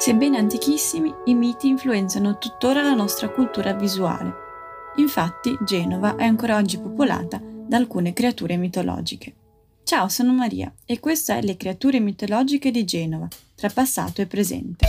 Sebbene antichissimi, i miti influenzano tuttora la nostra cultura visuale. Infatti, Genova è ancora oggi popolata da alcune creature mitologiche. Ciao, sono Maria e questa è Le creature mitologiche di Genova, tra passato e presente.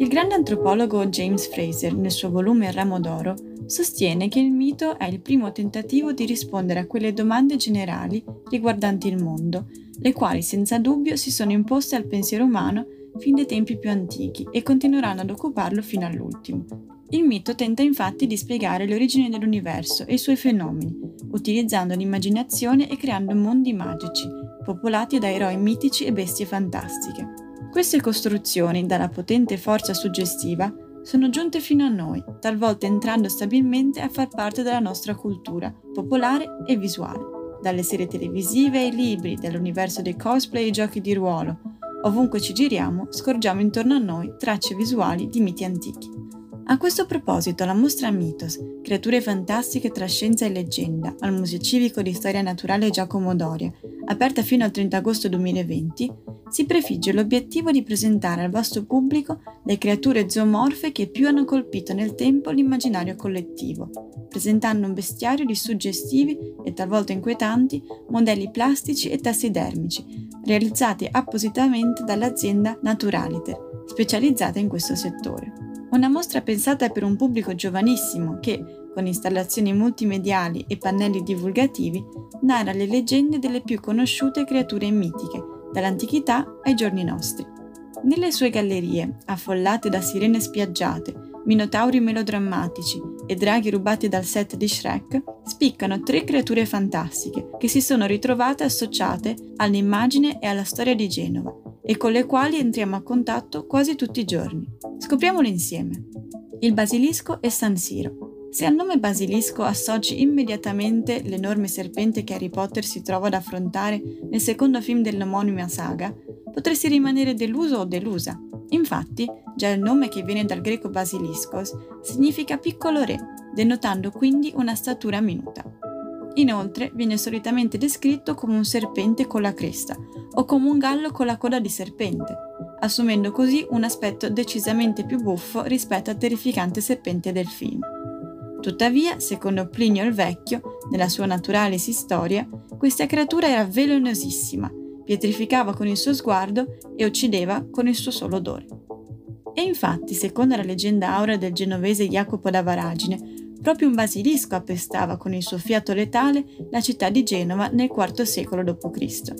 Il grande antropologo James Frazer, nel suo volume Ramo d'Oro, sostiene che il mito è il primo tentativo di rispondere a quelle domande generali riguardanti il mondo, le quali senza dubbio si sono imposte al pensiero umano fin dai tempi più antichi e continueranno ad occuparlo fino all'ultimo. Il mito tenta infatti di spiegare le origini dell'universo e i suoi fenomeni, utilizzando l'immaginazione e creando mondi magici, popolati da eroi mitici e bestie fantastiche. Queste costruzioni, dalla potente forza suggestiva, sono giunte fino a noi, talvolta entrando stabilmente a far parte della nostra cultura, popolare e visuale. Dalle serie televisive ai libri, dall'universo dei cosplay ai giochi di ruolo, ovunque ci giriamo, scorgiamo intorno a noi tracce visuali di miti antichi. A questo proposito, la mostra Mitos, creature fantastiche tra scienza e leggenda, al Museo Civico di Storia Naturale Giacomo Doria, aperta fino al 30 agosto 2020, si prefigge l'obiettivo di presentare al vasto pubblico le creature zoomorfe che più hanno colpito nel tempo l'immaginario collettivo, presentando un bestiario di suggestivi e talvolta inquietanti modelli plastici e tassidermici, realizzati appositamente dall'azienda Naturaliter, specializzata in questo settore. Una mostra pensata per un pubblico giovanissimo che, con installazioni multimediali e pannelli divulgativi, narra le leggende delle più conosciute creature mitiche, dall'antichità ai giorni nostri. Nelle sue gallerie, affollate da sirene spiaggiate, minotauri melodrammatici e draghi rubati dal set di Shrek, spiccano tre creature fantastiche che si sono ritrovate associate all'immagine e alla storia di Genova e con le quali entriamo a contatto quasi tutti i giorni. Scopriamolo insieme. Il basilisco e San Siro. Se al nome basilisco associ immediatamente l'enorme serpente che Harry Potter si trova ad affrontare nel secondo film dell'omonima saga, potresti rimanere deluso o delusa. Infatti, già il nome, che viene dal greco basiliskos, significa piccolo re, denotando quindi una statura minuta. Inoltre, viene solitamente descritto come un serpente con la cresta o come un gallo con la coda di serpente, assumendo così un aspetto decisamente più buffo rispetto al terrificante serpente del film. Tuttavia, secondo Plinio il Vecchio, nella sua Naturalis Historia, questa creatura era velenosissima, pietrificava con il suo sguardo e uccideva con il suo solo odore. E infatti, secondo la leggenda aurea del genovese Jacopo da Varagine, proprio un basilisco appestava con il suo fiato letale la città di Genova nel IV secolo d.C.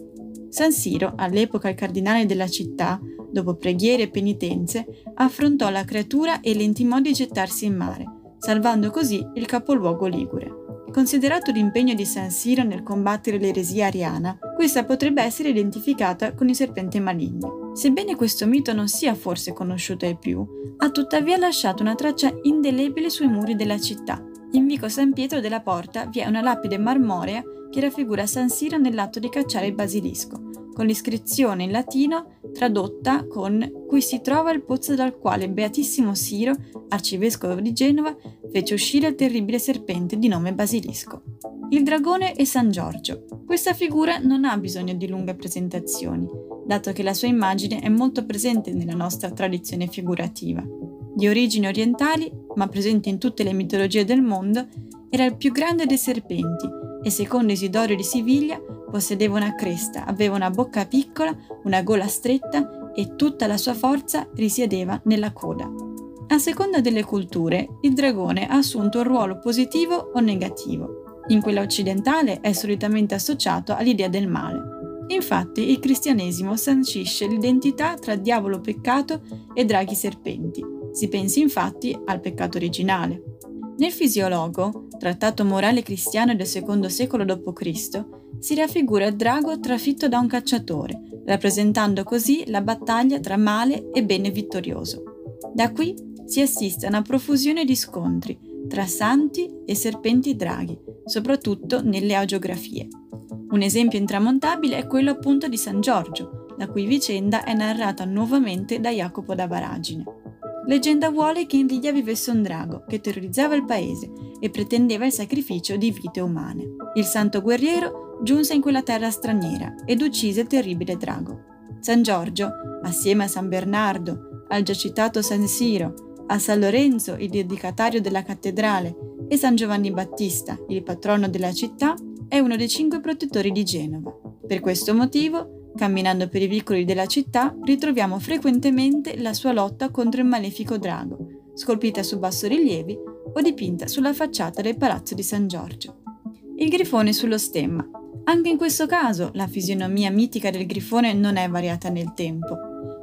San Siro, all'epoca il cardinale della città, dopo preghiere e penitenze, affrontò la creatura e le intimò di gettarsi in mare, salvando così il capoluogo ligure. Considerato l'impegno di San Siro nel combattere l'eresia ariana, questa potrebbe essere identificata con il serpente maligno. Sebbene questo mito non sia forse conosciuto ai più, ha tuttavia lasciato una traccia indelebile sui muri della città. In vico San Pietro della Porta vi è una lapide marmorea che raffigura San Siro nell'atto di cacciare il basilisco, con l'iscrizione in latino tradotta con «Qui si trova il pozzo dal quale Beatissimo Siro, arcivescovo di Genova, fece uscire il terribile serpente di nome Basilisco». Il dragone e San Giorgio. Questa figura non ha bisogno di lunghe presentazioni, dato che la sua immagine è molto presente nella nostra tradizione figurativa. Di origini orientali, ma presente in tutte le mitologie del mondo, era il più grande dei serpenti e, secondo Isidoro di Siviglia, possedeva una cresta, aveva una bocca piccola, una gola stretta e tutta la sua forza risiedeva nella coda. A seconda delle culture, il dragone ha assunto un ruolo positivo o negativo. In quella occidentale è solitamente associato all'idea del male. Infatti, il cristianesimo sancisce l'identità tra diavolo peccato e draghi serpenti. Si pensi infatti al peccato originale. Nel Fisiologo, trattato morale cristiano del II secolo d.C., si raffigura il drago trafitto da un cacciatore, rappresentando così la battaglia tra male e bene vittorioso. Da qui si assiste a una profusione di scontri tra santi e serpenti draghi, soprattutto nelle agiografie. Un esempio intramontabile è quello appunto di San Giorgio, la cui vicenda è narrata nuovamente da Jacopo da Varagine. Leggenda vuole che in Liglia vivesse un drago che terrorizzava il paese e pretendeva il sacrificio di vite umane. Il santo guerriero giunse in quella terra straniera ed uccise il terribile drago. San Giorgio, assieme a San Bernardo, al già citato San Siro, a San Lorenzo, il dedicatario della cattedrale, e San Giovanni Battista, il patrono della città, è uno dei 5 protettori di Genova. Per questo motivo, camminando per i vicoli della città, ritroviamo frequentemente la sua lotta contro il malefico drago, scolpita su bassorilievi o dipinta sulla facciata del Palazzo di San Giorgio. Il grifone sullo stemma. Anche in questo caso la fisionomia mitica del grifone non è variata nel tempo.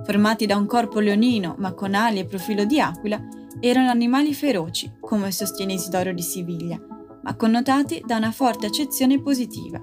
Formati da un corpo leonino, ma con ali e profilo di aquila, erano animali feroci, come sostiene Isidoro di Siviglia, ma connotati da una forte accezione positiva.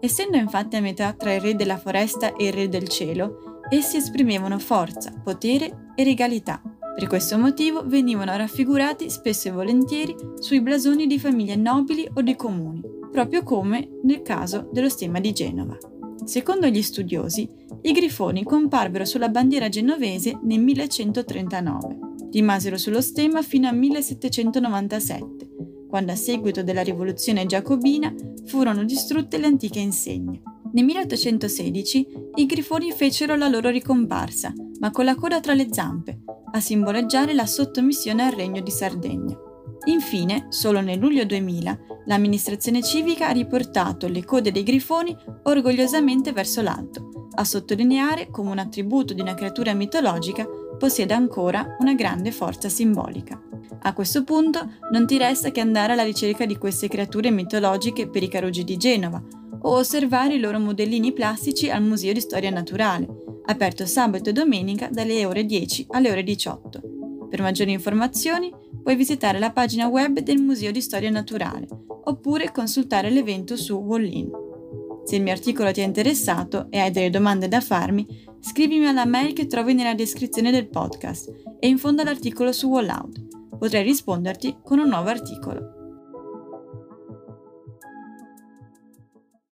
Essendo infatti a metà tra il re della foresta e il re del cielo, essi esprimevano forza, potere e regalità. Per questo motivo venivano raffigurati spesso e volentieri sui blasoni di famiglie nobili o di comuni, proprio come nel caso dello stemma di Genova. Secondo gli studiosi, i grifoni comparvero sulla bandiera genovese nel 1139. Rimasero sullo stemma fino al 1797, quando a seguito della rivoluzione giacobina furono distrutte le antiche insegne. Nel 1816 i grifoni fecero la loro ricomparsa, ma con la coda tra le zampe, a simboleggiare la sottomissione al Regno di Sardegna. Infine, solo nel luglio 2000, l'amministrazione civica ha riportato le code dei grifoni orgogliosamente verso l'alto, a sottolineare come un attributo di una creatura mitologica possieda ancora una grande forza simbolica. A questo punto non ti resta che andare alla ricerca di queste creature mitologiche per i Caruggi di Genova o osservare i loro modellini plastici al Museo di Storia Naturale, aperto sabato e domenica dalle ore 10 alle ore 18. Per maggiori informazioni puoi visitare la pagina web del Museo di Storia Naturale oppure consultare l'evento su Wallin. Se il mio articolo ti è interessato e hai delle domande da farmi, scrivimi alla mail che trovi nella descrizione del podcast e in fondo all'articolo su Wallout. Potrei risponderti con un nuovo articolo.